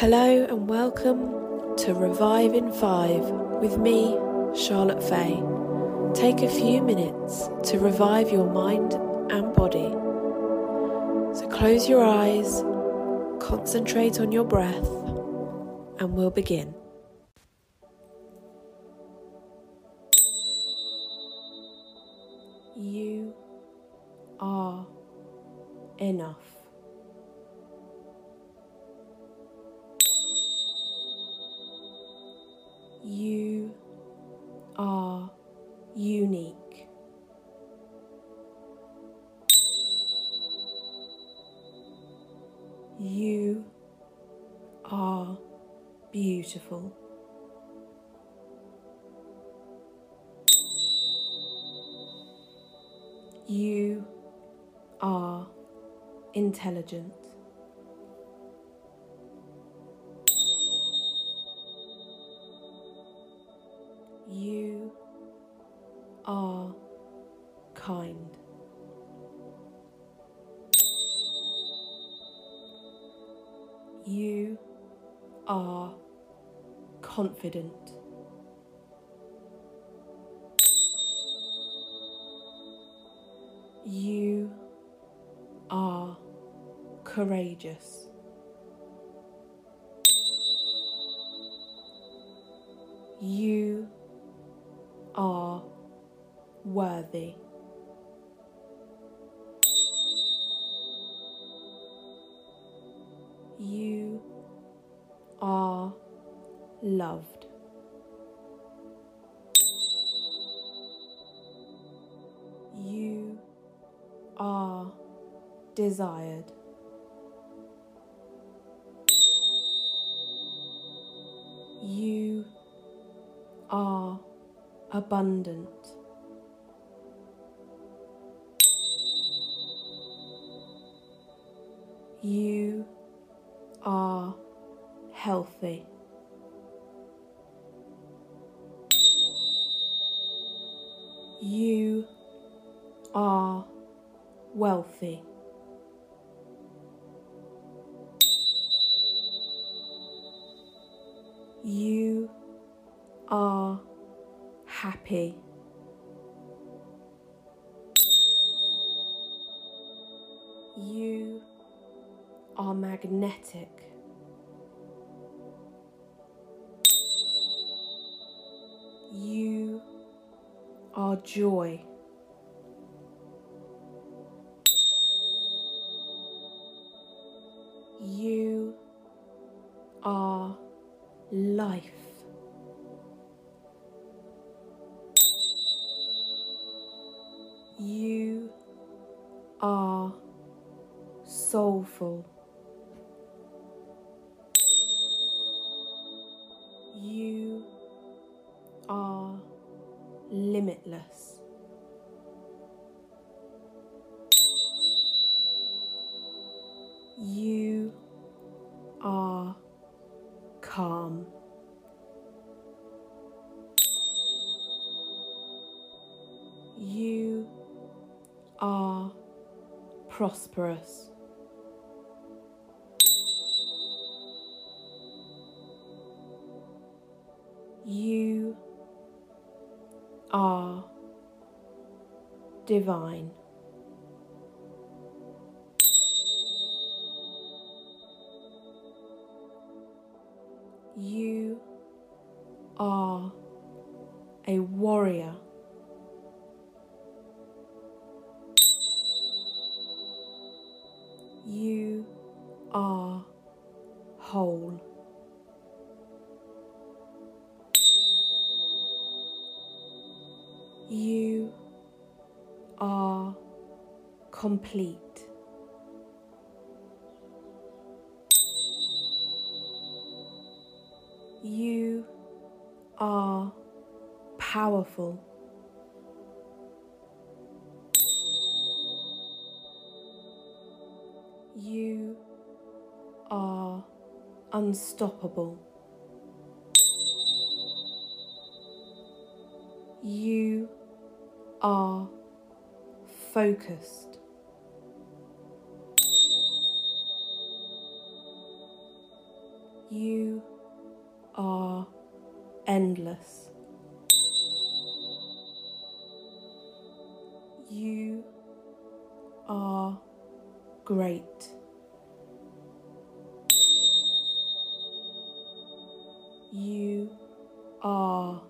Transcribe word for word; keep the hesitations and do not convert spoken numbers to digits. Hello and welcome to Revive in Five with me, Charlotte Faye. Take a few minutes to revive your mind and body. So close your eyes, concentrate on your breath, and we'll begin. You are enough. You are unique. You are beautiful. You are intelligent. You are kind. You are confident. You are courageous. You are worthy. You are loved. You are desired. You are abundant. You are healthy. You are wealthy. You are happy. You are magnetic. You are joy. You are life. You are soulful. You are limitless. You are calm. You are prosperous. You are divine. You are a warrior. You are whole. You are complete. You are powerful. You are unstoppable. You are focused. You are endless. You are great. You are